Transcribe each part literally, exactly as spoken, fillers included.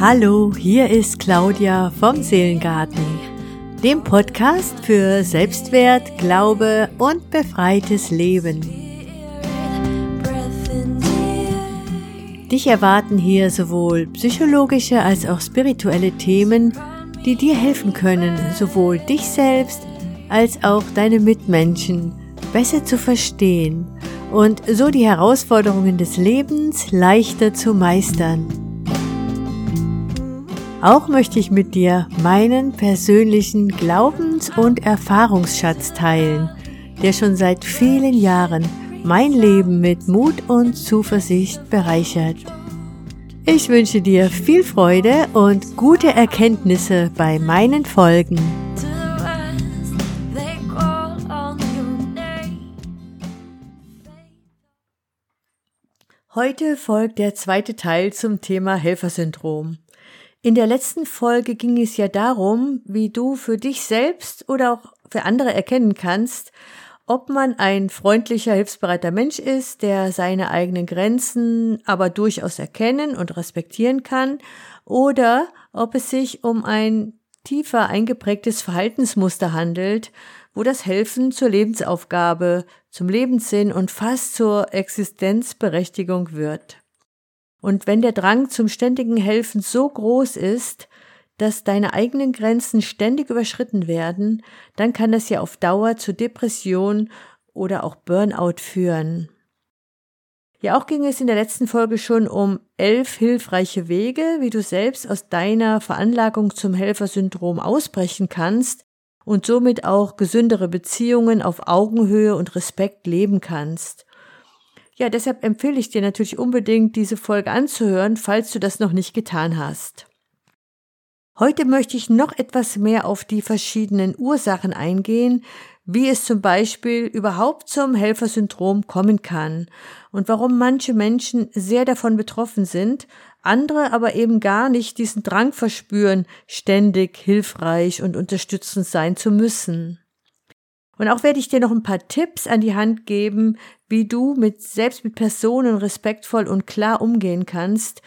Hallo, hier ist Claudia vom Seelengarten, dem Podcast für Selbstwert, Glaube und befreites Leben. Dich erwarten hier sowohl psychologische als auch spirituelle Themen, die dir helfen können, sowohl dich selbst als auch deine Mitmenschen besser zu verstehen und so die Herausforderungen des Lebens leichter zu meistern. Auch möchte ich mit dir meinen persönlichen Glaubens- und Erfahrungsschatz teilen, der schon seit vielen Jahren mein Leben mit Mut und Zuversicht bereichert. Ich wünsche dir viel Freude und gute Erkenntnisse bei meinen Folgen. Heute folgt der zweite Teil zum Thema Helfersyndrom. In der letzten Folge ging es ja darum, wie du für dich selbst oder auch für andere erkennen kannst, ob man ein freundlicher, hilfsbereiter Mensch ist, der seine eigenen Grenzen aber durchaus erkennen und respektieren kann, oder ob es sich um ein tiefer eingeprägtes Verhaltensmuster handelt, wo das Helfen zur Lebensaufgabe, zum Lebenssinn und fast zur Existenzberechtigung wird. Und wenn der Drang zum ständigen Helfen so groß ist, dass deine eigenen Grenzen ständig überschritten werden, dann kann das ja auf Dauer zu Depressionen oder auch Burnout führen. Ja, auch ging es in der letzten Folge schon um elf hilfreiche Wege, wie du selbst aus deiner Veranlagung zum Helfersyndrom ausbrechen kannst und somit auch gesündere Beziehungen auf Augenhöhe und Respekt leben kannst. Ja, deshalb empfehle ich dir natürlich unbedingt, diese Folge anzuhören, falls du das noch nicht getan hast. Heute möchte ich noch etwas mehr auf die verschiedenen Ursachen eingehen, wie es zum Beispiel überhaupt zum Helfersyndrom kommen kann und warum manche Menschen sehr davon betroffen sind, andere aber eben gar nicht diesen Drang verspüren, ständig hilfreich und unterstützend sein zu müssen. Und auch werde ich dir noch ein paar Tipps an die Hand geben, wie du mit selbst mit Personen respektvoll und klar umgehen kannst,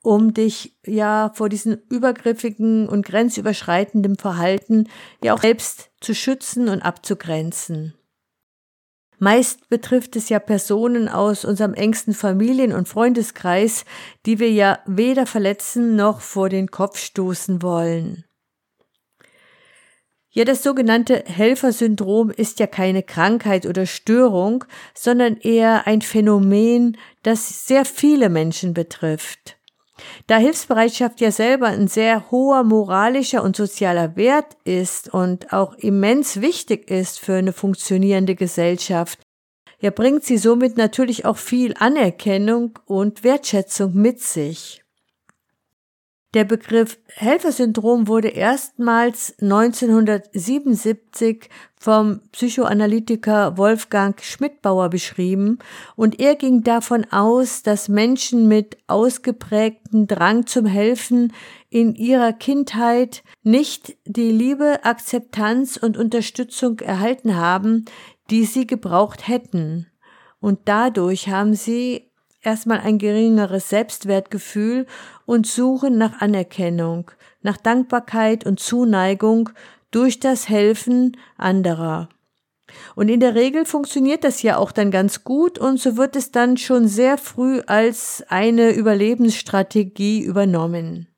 um dich ja vor diesem übergriffigen und grenzüberschreitenden Verhalten ja auch selbst zu schützen und abzugrenzen. Meist betrifft es ja Personen aus unserem engsten Familien- und Freundeskreis, die wir ja weder verletzen noch vor den Kopf stoßen wollen. Ja, das sogenannte Helfersyndrom ist ja keine Krankheit oder Störung, sondern eher ein Phänomen, das sehr viele Menschen betrifft. Da Hilfsbereitschaft ja selber ein sehr hoher moralischer und sozialer Wert ist und auch immens wichtig ist für eine funktionierende Gesellschaft, ja, bringt sie somit natürlich auch viel Anerkennung und Wertschätzung mit sich. Der Begriff Helfersyndrom wurde erstmals neunzehnhundertsiebenundsiebzig vom Psychoanalytiker Wolfgang Schmidtbauer beschrieben, und er ging davon aus, dass Menschen mit ausgeprägtem Drang zum Helfen in ihrer Kindheit nicht die Liebe, Akzeptanz und Unterstützung erhalten haben, die sie gebraucht hätten. Und dadurch haben sie erstmal ein geringeres Selbstwertgefühl und suchen nach Anerkennung, nach Dankbarkeit und Zuneigung durch das Helfen anderer. Und in der Regel funktioniert das ja auch dann ganz gut, und so wird es dann schon sehr früh als eine Überlebensstrategie übernommen.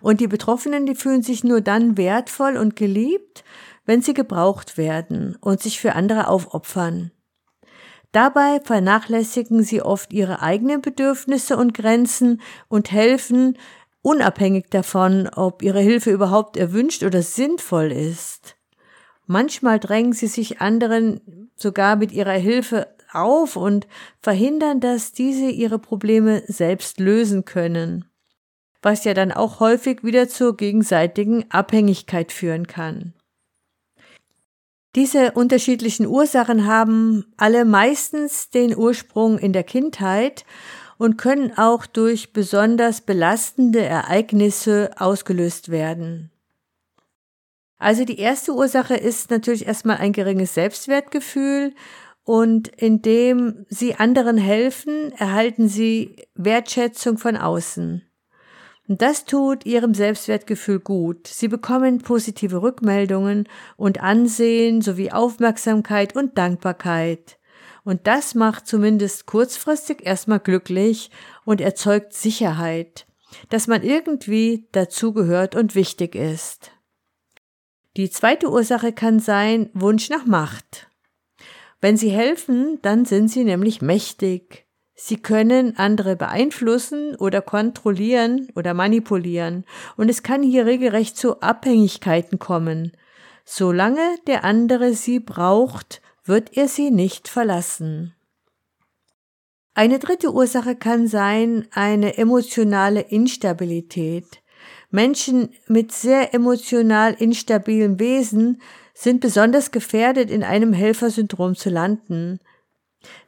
Und die Betroffenen, die fühlen sich nur dann wertvoll und geliebt, wenn sie gebraucht werden und sich für andere aufopfern. Dabei vernachlässigen sie oft ihre eigenen Bedürfnisse und Grenzen und helfen, unabhängig davon, ob ihre Hilfe überhaupt erwünscht oder sinnvoll ist. Manchmal drängen sie sich anderen sogar mit ihrer Hilfe auf und verhindern, dass diese ihre Probleme selbst lösen können, was ja dann auch häufig wieder zur gegenseitigen Abhängigkeit führen kann. Diese unterschiedlichen Ursachen haben alle meistens den Ursprung in der Kindheit und können auch durch besonders belastende Ereignisse ausgelöst werden. Also die erste Ursache ist natürlich erstmal ein geringes Selbstwertgefühl, und indem sie anderen helfen, erhalten sie Wertschätzung von außen. Und das tut ihrem Selbstwertgefühl gut. Sie bekommen positive Rückmeldungen und Ansehen sowie Aufmerksamkeit und Dankbarkeit. Und das macht zumindest kurzfristig erstmal glücklich und erzeugt Sicherheit, dass man irgendwie dazugehört und wichtig ist. Die zweite Ursache kann sein Wunsch nach Macht. Wenn sie helfen, dann sind sie nämlich mächtig. Sie können andere beeinflussen oder kontrollieren oder manipulieren, und es kann hier regelrecht zu Abhängigkeiten kommen. Solange der andere sie braucht, wird er sie nicht verlassen. Eine dritte Ursache kann sein eine emotionale Instabilität. Menschen mit sehr emotional instabilen Wesen sind besonders gefährdet, in einem Helfersyndrom zu landen.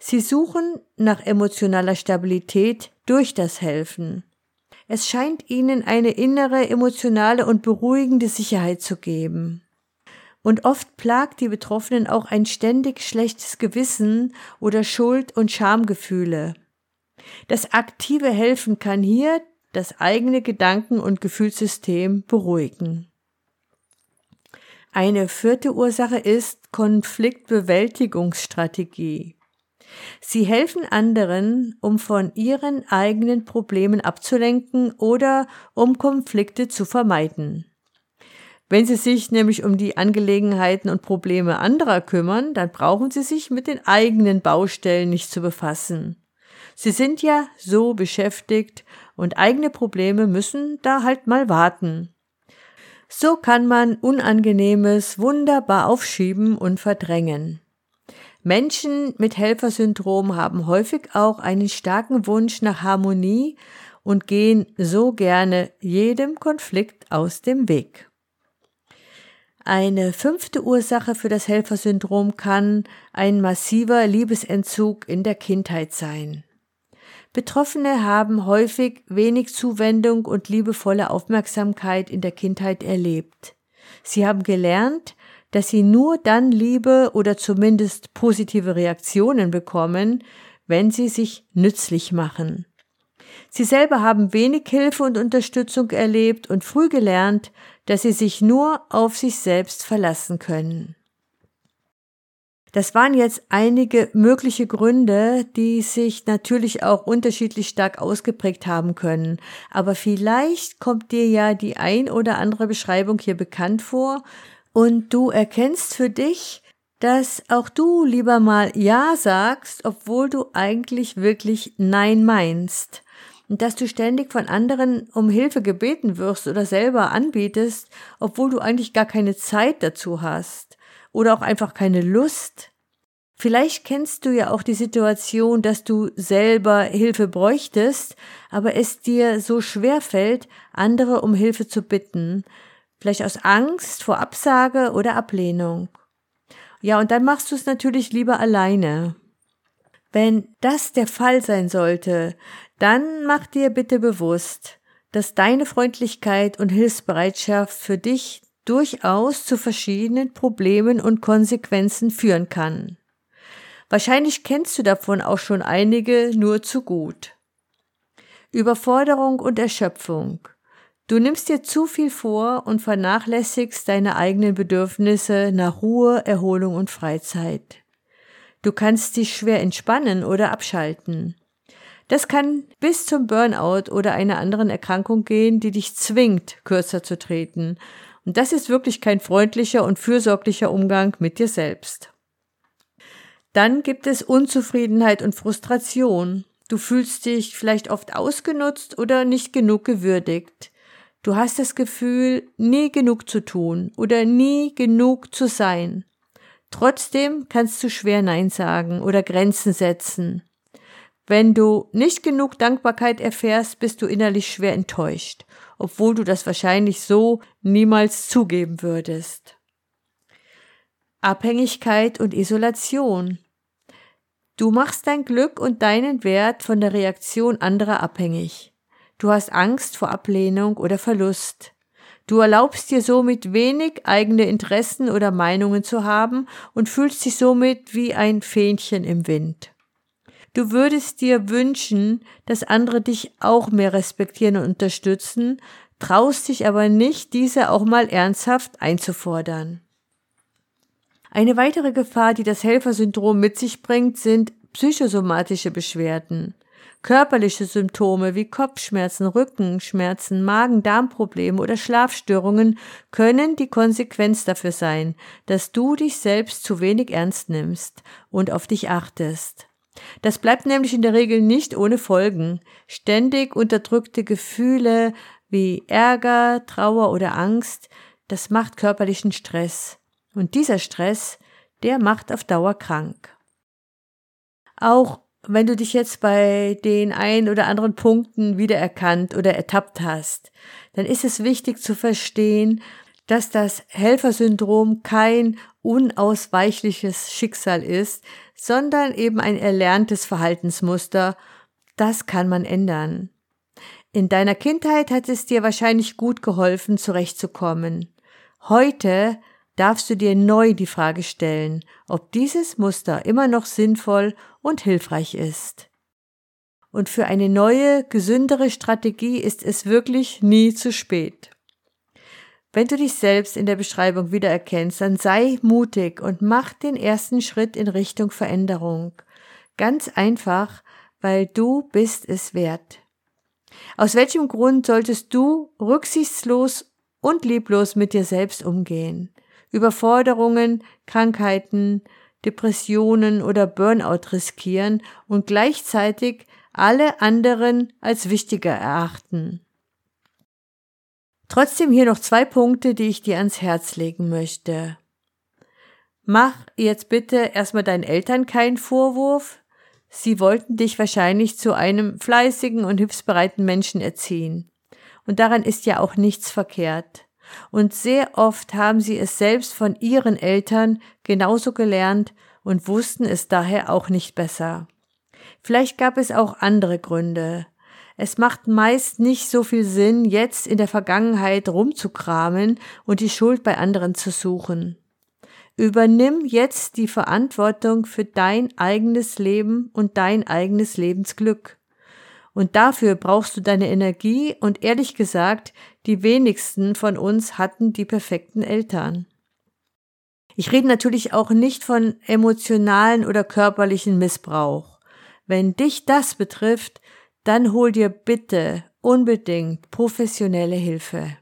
Sie suchen nach emotionaler Stabilität durch das Helfen. Es scheint ihnen eine innere, emotionale und beruhigende Sicherheit zu geben. Und oft plagt die Betroffenen auch ein ständig schlechtes Gewissen oder Schuld- und Schamgefühle. Das aktive Helfen kann hier das eigene Gedanken- und Gefühlssystem beruhigen. Eine vierte Ursache ist Konfliktbewältigungsstrategie. Sie helfen anderen, um von ihren eigenen Problemen abzulenken oder um Konflikte zu vermeiden. Wenn sie sich nämlich um die Angelegenheiten und Probleme anderer kümmern, dann brauchen sie sich mit den eigenen Baustellen nicht zu befassen. Sie sind ja so beschäftigt und eigene Probleme müssen da halt mal warten. So kann man Unangenehmes wunderbar aufschieben und verdrängen. Menschen mit Helfersyndrom haben häufig auch einen starken Wunsch nach Harmonie und gehen so gerne jedem Konflikt aus dem Weg. Eine fünfte Ursache für das Helfersyndrom kann ein massiver Liebesentzug in der Kindheit sein. Betroffene haben häufig wenig Zuwendung und liebevolle Aufmerksamkeit in der Kindheit erlebt. Sie haben gelernt, dass sie nur dann Liebe oder zumindest positive Reaktionen bekommen, wenn sie sich nützlich machen. Sie selber haben wenig Hilfe und Unterstützung erlebt und früh gelernt, dass sie sich nur auf sich selbst verlassen können. Das waren jetzt einige mögliche Gründe, die sich natürlich auch unterschiedlich stark ausgeprägt haben können. Aber vielleicht kommt dir ja die ein oder andere Beschreibung hier bekannt vor und du erkennst für dich, dass auch du lieber mal Ja sagst, obwohl du eigentlich wirklich Nein meinst. Und dass du ständig von anderen um Hilfe gebeten wirst oder selber anbietest, obwohl du eigentlich gar keine Zeit dazu hast oder auch einfach keine Lust. Vielleicht kennst du ja auch die Situation, dass du selber Hilfe bräuchtest, aber es dir so schwer fällt, andere um Hilfe zu bitten, vielleicht aus Angst vor Absage oder Ablehnung. Ja, und dann machst du es natürlich lieber alleine. Wenn das der Fall sein sollte, dann mach dir bitte bewusst, dass deine Freundlichkeit und Hilfsbereitschaft für dich durchaus zu verschiedenen Problemen und Konsequenzen führen kann. Wahrscheinlich kennst du davon auch schon einige nur zu gut. Überforderung und Erschöpfung. Du nimmst dir zu viel vor und vernachlässigst deine eigenen Bedürfnisse nach Ruhe, Erholung und Freizeit. Du kannst dich schwer entspannen oder abschalten. Das kann bis zum Burnout oder einer anderen Erkrankung gehen, die dich zwingt, kürzer zu treten. Und das ist wirklich kein freundlicher und fürsorglicher Umgang mit dir selbst. Dann gibt es Unzufriedenheit und Frustration. Du fühlst dich vielleicht oft ausgenutzt oder nicht genug gewürdigt. Du hast das Gefühl, nie genug zu tun oder nie genug zu sein. Trotzdem kannst du schwer Nein sagen oder Grenzen setzen. Wenn du nicht genug Dankbarkeit erfährst, bist du innerlich schwer enttäuscht, obwohl du das wahrscheinlich so niemals zugeben würdest. Abhängigkeit und Isolation. Du machst dein Glück und deinen Wert von der Reaktion anderer abhängig. Du hast Angst vor Ablehnung oder Verlust. Du erlaubst dir somit wenig eigene Interessen oder Meinungen zu haben und fühlst dich somit wie ein Fähnchen im Wind. Du würdest dir wünschen, dass andere dich auch mehr respektieren und unterstützen, traust dich aber nicht, diese auch mal ernsthaft einzufordern. Eine weitere Gefahr, die das Helfersyndrom mit sich bringt, sind psychosomatische Beschwerden. Körperliche Symptome wie Kopfschmerzen, Rückenschmerzen, Magen-Darm-Probleme oder Schlafstörungen können die Konsequenz dafür sein, dass du dich selbst zu wenig ernst nimmst und auf dich achtest. Das bleibt nämlich in der Regel nicht ohne Folgen. Ständig unterdrückte Gefühle wie Ärger, Trauer oder Angst, das macht körperlichen Stress. Und dieser Stress, der macht auf Dauer krank. Auch wenn du dich jetzt bei den ein oder anderen Punkten wiedererkannt oder ertappt hast, dann ist es wichtig zu verstehen, dass das Helfersyndrom kein unausweichliches Schicksal ist, sondern eben ein erlerntes Verhaltensmuster. Das kann man ändern. In deiner Kindheit hat es dir wahrscheinlich gut geholfen, zurechtzukommen. Heute darfst du dir neu die Frage stellen, ob dieses Muster immer noch sinnvoll und hilfreich ist. Und für eine neue, gesündere Strategie ist es wirklich nie zu spät. Wenn du dich selbst in der Beschreibung wiedererkennst, dann sei mutig und mach den ersten Schritt in Richtung Veränderung. Ganz einfach, weil du bist es wert. Aus welchem Grund solltest du rücksichtslos und lieblos mit dir selbst umgehen? Überforderungen, Krankheiten, Depressionen oder Burnout riskieren und gleichzeitig alle anderen als wichtiger erachten. Trotzdem hier noch zwei Punkte, die ich dir ans Herz legen möchte. Mach jetzt bitte erstmal deinen Eltern keinen Vorwurf. Sie wollten dich wahrscheinlich zu einem fleißigen und hilfsbereiten Menschen erziehen. Und daran ist ja auch nichts verkehrt. Und sehr oft haben sie es selbst von ihren Eltern genauso gelernt und wussten es daher auch nicht besser. Vielleicht gab es auch andere Gründe. Es macht meist nicht so viel Sinn, jetzt in der Vergangenheit rumzukramen und die Schuld bei anderen zu suchen. Übernimm jetzt die Verantwortung für dein eigenes Leben und dein eigenes Lebensglück. Und dafür brauchst du deine Energie und ehrlich gesagt, die wenigsten von uns hatten die perfekten Eltern. Ich rede natürlich auch nicht von emotionalen oder körperlichen Missbrauch. Wenn dich das betrifft, dann hol dir bitte unbedingt professionelle Hilfe.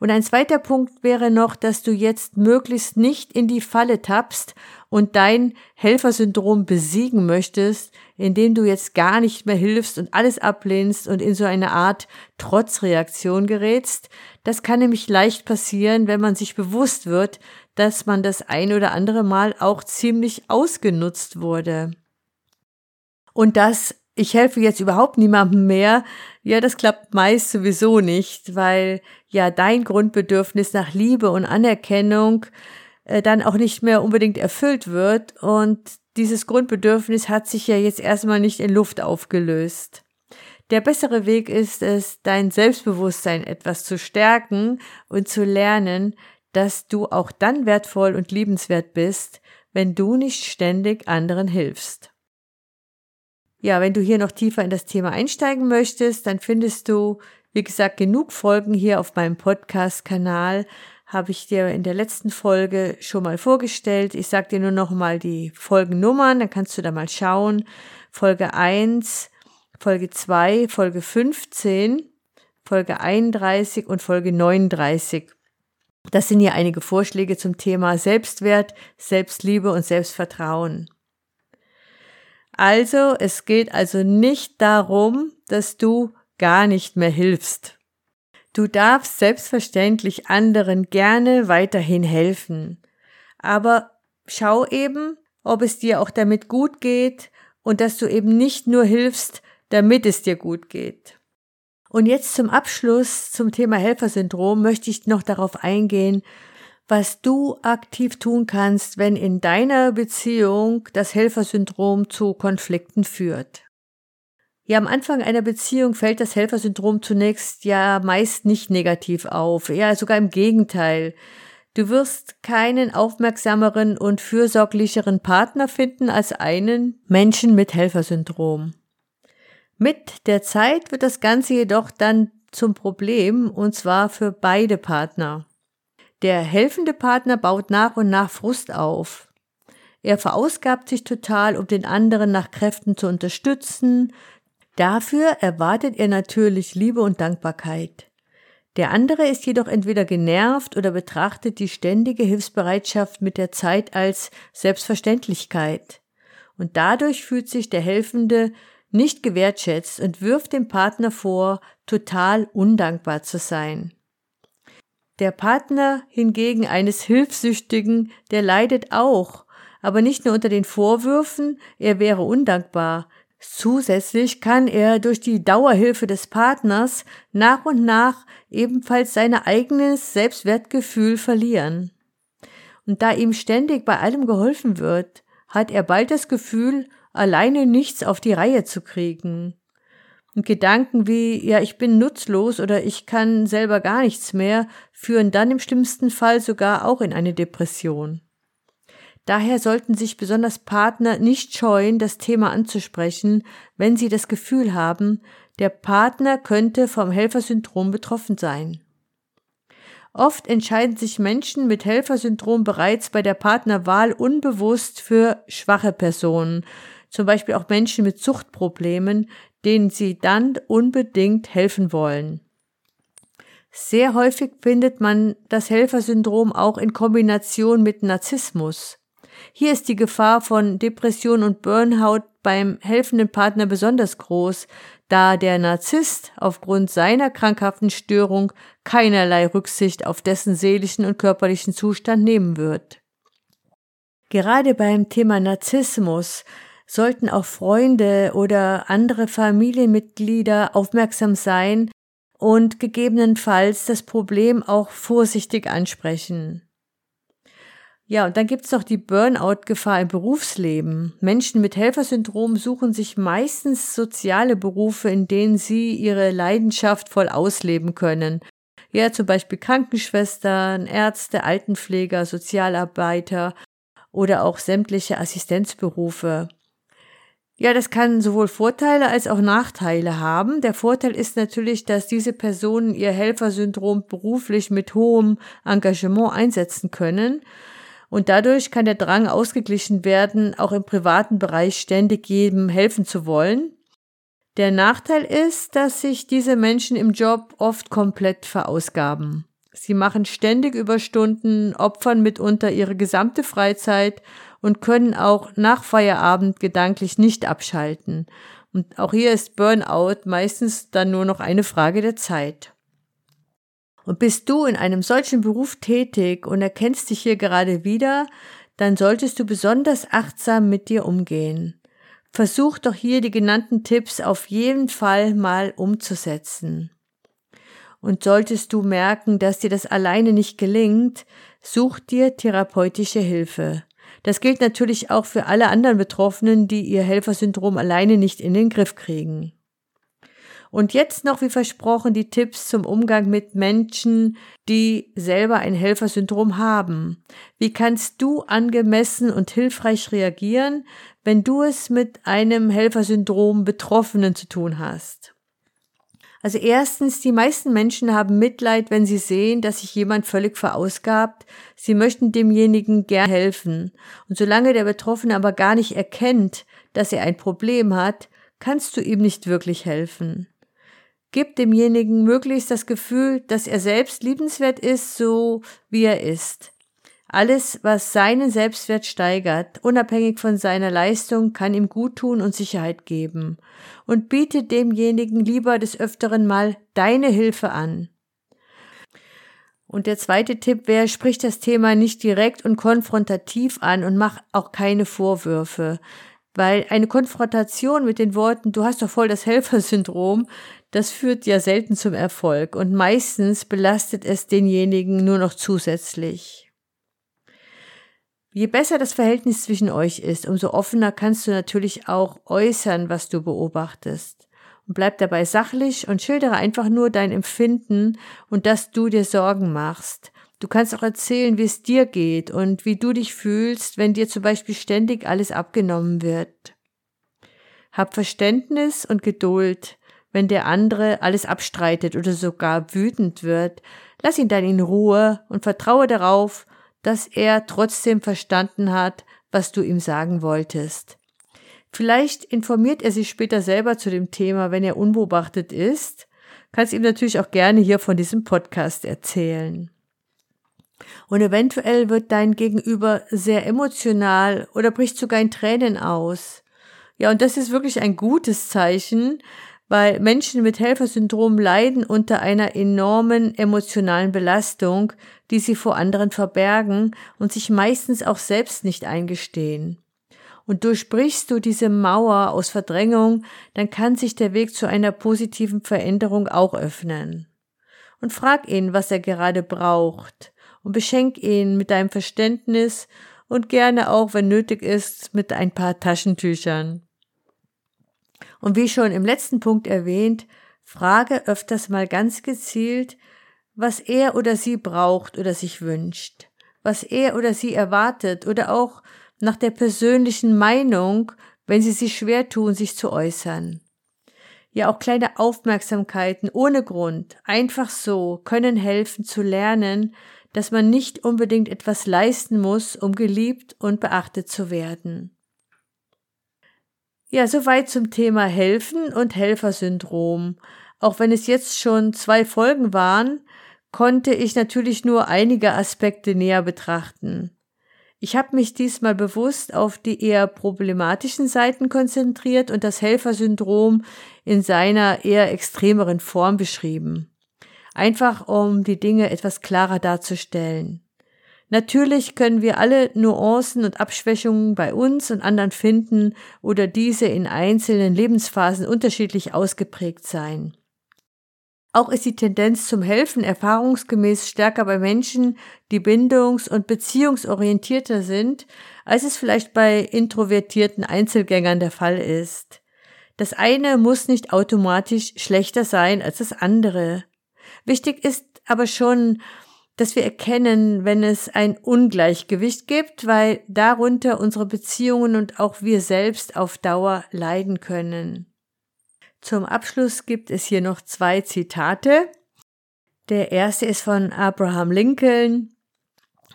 Und ein zweiter Punkt wäre noch, dass du jetzt möglichst nicht in die Falle tappst und dein Helfersyndrom besiegen möchtest, indem du jetzt gar nicht mehr hilfst und alles ablehnst und in so eine Art Trotzreaktion gerätst. Das kann nämlich leicht passieren, wenn man sich bewusst wird, dass man das ein oder andere Mal auch ziemlich ausgenutzt wurde. Und das Ich helfe jetzt überhaupt niemandem mehr. Ja, das klappt meist sowieso nicht, weil ja dein Grundbedürfnis nach Liebe und Anerkennung äh, dann auch nicht mehr unbedingt erfüllt wird. Und dieses Grundbedürfnis hat sich ja jetzt erstmal nicht in Luft aufgelöst. Der bessere Weg ist es, dein Selbstbewusstsein etwas zu stärken und zu lernen, dass du auch dann wertvoll und liebenswert bist, wenn du nicht ständig anderen hilfst. Ja, wenn du hier noch tiefer in das Thema einsteigen möchtest, dann findest du, wie gesagt, genug Folgen hier auf meinem Podcast-Kanal. Habe ich dir in der letzten Folge schon mal vorgestellt. Ich sage dir nur noch mal die Folgennummern, dann kannst du da mal schauen. Folge eins, Folge zwei, Folge fünfzehn, Folge einunddreißig und Folge neununddreißig. Das sind hier einige Vorschläge zum Thema Selbstwert, Selbstliebe und Selbstvertrauen. Also, es geht also nicht darum, dass du gar nicht mehr hilfst. Du darfst selbstverständlich anderen gerne weiterhin helfen. Aber schau eben, ob es dir auch damit gut geht und dass du eben nicht nur hilfst, damit es dir gut geht. Und jetzt zum Abschluss zum Thema Helfersyndrom möchte ich noch darauf eingehen, was du aktiv tun kannst, wenn in deiner Beziehung das Helfersyndrom zu Konflikten führt. Ja, am Anfang einer Beziehung fällt das Helfersyndrom zunächst ja meist nicht negativ auf, eher sogar im Gegenteil. Du wirst keinen aufmerksameren und fürsorglicheren Partner finden als einen Menschen mit Helfersyndrom. Mit der Zeit wird das Ganze jedoch dann zum Problem, und zwar für beide Partner. Der helfende Partner baut nach und nach Frust auf. Er verausgabt sich total, um den anderen nach Kräften zu unterstützen. Dafür erwartet er natürlich Liebe und Dankbarkeit. Der andere ist jedoch entweder genervt oder betrachtet die ständige Hilfsbereitschaft mit der Zeit als Selbstverständlichkeit. Und dadurch fühlt sich der Helfende nicht gewertschätzt und wirft dem Partner vor, total undankbar zu sein. Der Partner hingegen eines Hilfssüchtigen, der leidet auch, aber nicht nur unter den Vorwürfen, er wäre undankbar. Zusätzlich kann er durch die Dauerhilfe des Partners nach und nach ebenfalls sein eigenes Selbstwertgefühl verlieren. Und da ihm ständig bei allem geholfen wird, hat er bald das Gefühl, alleine nichts auf die Reihe zu kriegen. Und Gedanken wie, ja, ich bin nutzlos oder ich kann selber gar nichts mehr, führen dann im schlimmsten Fall sogar auch in eine Depression. Daher sollten sich besonders Partner nicht scheuen, das Thema anzusprechen, wenn sie das Gefühl haben, der Partner könnte vom Helfersyndrom betroffen sein. Oft entscheiden sich Menschen mit Helfersyndrom bereits bei der Partnerwahl unbewusst für schwache Personen, zum Beispiel auch Menschen mit Suchtproblemen, denen sie dann unbedingt helfen wollen. Sehr häufig findet man das Helfersyndrom auch in Kombination mit Narzissmus. Hier ist die Gefahr von Depression und Burnout beim helfenden Partner besonders groß, da der Narzisst aufgrund seiner krankhaften Störung keinerlei Rücksicht auf dessen seelischen und körperlichen Zustand nehmen wird. Gerade beim Thema Narzissmus sollten auch Freunde oder andere Familienmitglieder aufmerksam sein und gegebenenfalls das Problem auch vorsichtig ansprechen. Ja, und dann gibt's noch die Burnout-Gefahr im Berufsleben. Menschen mit Helfersyndrom suchen sich meistens soziale Berufe, in denen sie ihre Leidenschaft voll ausleben können. Ja, zum Beispiel Krankenschwestern, Ärzte, Altenpfleger, Sozialarbeiter oder auch sämtliche Assistenzberufe. Ja, das kann sowohl Vorteile als auch Nachteile haben. Der Vorteil ist natürlich, dass diese Personen ihr Helfersyndrom beruflich mit hohem Engagement einsetzen können. Und dadurch kann der Drang ausgeglichen werden, auch im privaten Bereich ständig jedem helfen zu wollen. Der Nachteil ist, dass sich diese Menschen im Job oft komplett verausgaben. Sie machen ständig Überstunden, opfern mitunter ihre gesamte Freizeit und können auch nach Feierabend gedanklich nicht abschalten. Und auch hier ist Burnout meistens dann nur noch eine Frage der Zeit. Und bist du in einem solchen Beruf tätig und erkennst dich hier gerade wieder, dann solltest du besonders achtsam mit dir umgehen. Versuch doch hier die genannten Tipps auf jeden Fall mal umzusetzen. Und solltest du merken, dass dir das alleine nicht gelingt, such dir therapeutische Hilfe. Das gilt natürlich auch für alle anderen Betroffenen, die ihr Helfersyndrom alleine nicht in den Griff kriegen. Und jetzt noch, wie versprochen, die Tipps zum Umgang mit Menschen, die selber ein Helfersyndrom haben. Wie kannst du angemessen und hilfreich reagieren, wenn du es mit einem Helfersyndrom Betroffenen zu tun hast? Also erstens, die meisten Menschen haben Mitleid, wenn sie sehen, dass sich jemand völlig verausgabt. Sie möchten demjenigen gern helfen. Und solange der Betroffene aber gar nicht erkennt, dass er ein Problem hat, kannst du ihm nicht wirklich helfen. Gib demjenigen möglichst das Gefühl, dass er selbst liebenswert ist, so wie er ist. Alles, was seinen Selbstwert steigert, unabhängig von seiner Leistung, kann ihm Guttun und Sicherheit geben. Und biete demjenigen lieber des Öfteren mal deine Hilfe an. Und der zweite Tipp wäre, sprich das Thema nicht direkt und konfrontativ an und mach auch keine Vorwürfe. Weil eine Konfrontation mit den Worten, du hast doch voll das Helfersyndrom, das führt ja selten zum Erfolg und meistens belastet es denjenigen nur noch zusätzlich. Je besser das Verhältnis zwischen euch ist, umso offener kannst du natürlich auch äußern, was du beobachtest. Und bleib dabei sachlich und schildere einfach nur dein Empfinden und dass du dir Sorgen machst. Du kannst auch erzählen, wie es dir geht und wie du dich fühlst, wenn dir zum Beispiel ständig alles abgenommen wird. Hab Verständnis und Geduld, wenn der andere alles abstreitet oder sogar wütend wird. Lass ihn dann in Ruhe und vertraue darauf, dass er trotzdem verstanden hat, was du ihm sagen wolltest. Vielleicht informiert er sich später selber zu dem Thema, wenn er unbeobachtet ist. Kannst ihm natürlich auch gerne hier von diesem Podcast erzählen. Und eventuell wird dein Gegenüber sehr emotional oder bricht sogar in Tränen aus. Ja, und das ist wirklich ein gutes Zeichen, weil Menschen mit Helfersyndrom leiden unter einer enormen emotionalen Belastung, die sie vor anderen verbergen und sich meistens auch selbst nicht eingestehen. Und durchbrichst du diese Mauer aus Verdrängung, dann kann sich der Weg zu einer positiven Veränderung auch öffnen. Und frag ihn, was er gerade braucht, und beschenk ihn mit deinem Verständnis und gerne auch, wenn nötig ist, mit ein paar Taschentüchern. Und wie schon im letzten Punkt erwähnt, frage öfters mal ganz gezielt, was er oder sie braucht oder sich wünscht, was er oder sie erwartet oder auch nach der persönlichen Meinung, wenn sie sich schwer tun, sich zu äußern. Ja, auch kleine Aufmerksamkeiten ohne Grund, einfach so, können helfen zu lernen, dass man nicht unbedingt etwas leisten muss, um geliebt und beachtet zu werden. Ja, soweit zum Thema Helfen und Helfersyndrom. Auch wenn es jetzt schon zwei Folgen waren, konnte ich natürlich nur einige Aspekte näher betrachten. Ich habe mich diesmal bewusst auf die eher problematischen Seiten konzentriert und das Helfersyndrom in seiner eher extremeren Form beschrieben. Einfach um die Dinge etwas klarer darzustellen. Natürlich können wir alle Nuancen und Abschwächungen bei uns und anderen finden oder diese in einzelnen Lebensphasen unterschiedlich ausgeprägt sein. Auch ist die Tendenz zum Helfen erfahrungsgemäß stärker bei Menschen, die bindungs- und beziehungsorientierter sind, als es vielleicht bei introvertierten Einzelgängern der Fall ist. Das eine muss nicht automatisch schlechter sein als das andere. Wichtig ist aber schon, dass wir erkennen, wenn es ein Ungleichgewicht gibt, weil darunter unsere Beziehungen und auch wir selbst auf Dauer leiden können. Zum Abschluss gibt es hier noch zwei Zitate. Der erste ist von Abraham Lincoln.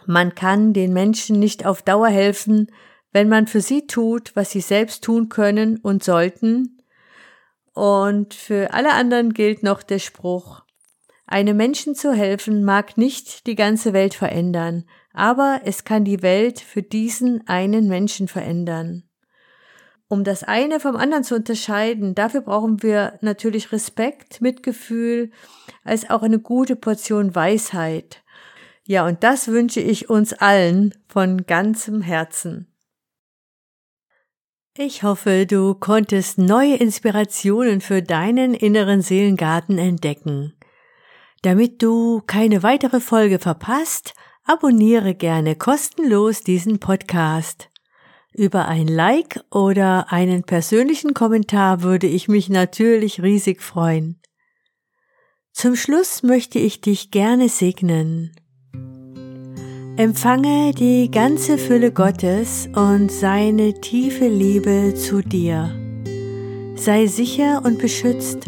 Man kann den Menschen nicht auf Dauer helfen, wenn man für sie tut, was sie selbst tun können und sollten. Und für alle anderen gilt noch der Spruch: Einem Menschen zu helfen mag nicht die ganze Welt verändern, aber es kann die Welt für diesen einen Menschen verändern. Um das eine vom anderen zu unterscheiden, dafür brauchen wir natürlich Respekt, Mitgefühl, als auch eine gute Portion Weisheit. Ja, und das wünsche ich uns allen von ganzem Herzen. Ich hoffe, du konntest neue Inspirationen für deinen inneren Seelengarten entdecken. Damit du keine weitere Folge verpasst, abonniere gerne kostenlos diesen Podcast. Über ein Like oder einen persönlichen Kommentar würde ich mich natürlich riesig freuen. Zum Schluss möchte ich dich gerne segnen. Empfange die ganze Fülle Gottes und seine tiefe Liebe zu dir. Sei sicher und beschützt,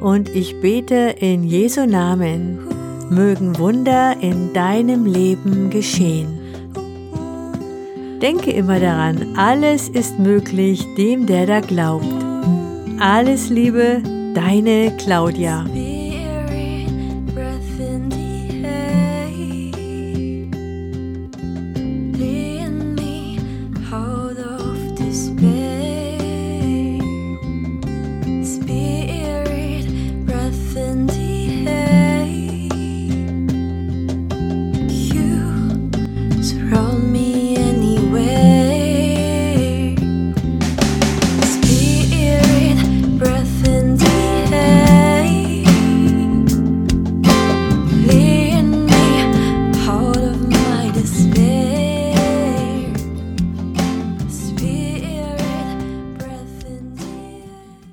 und ich bete in Jesu Namen, mögen Wunder in deinem Leben geschehen. Denke immer daran, alles ist möglich dem, der da glaubt. Alles Liebe, deine Claudia.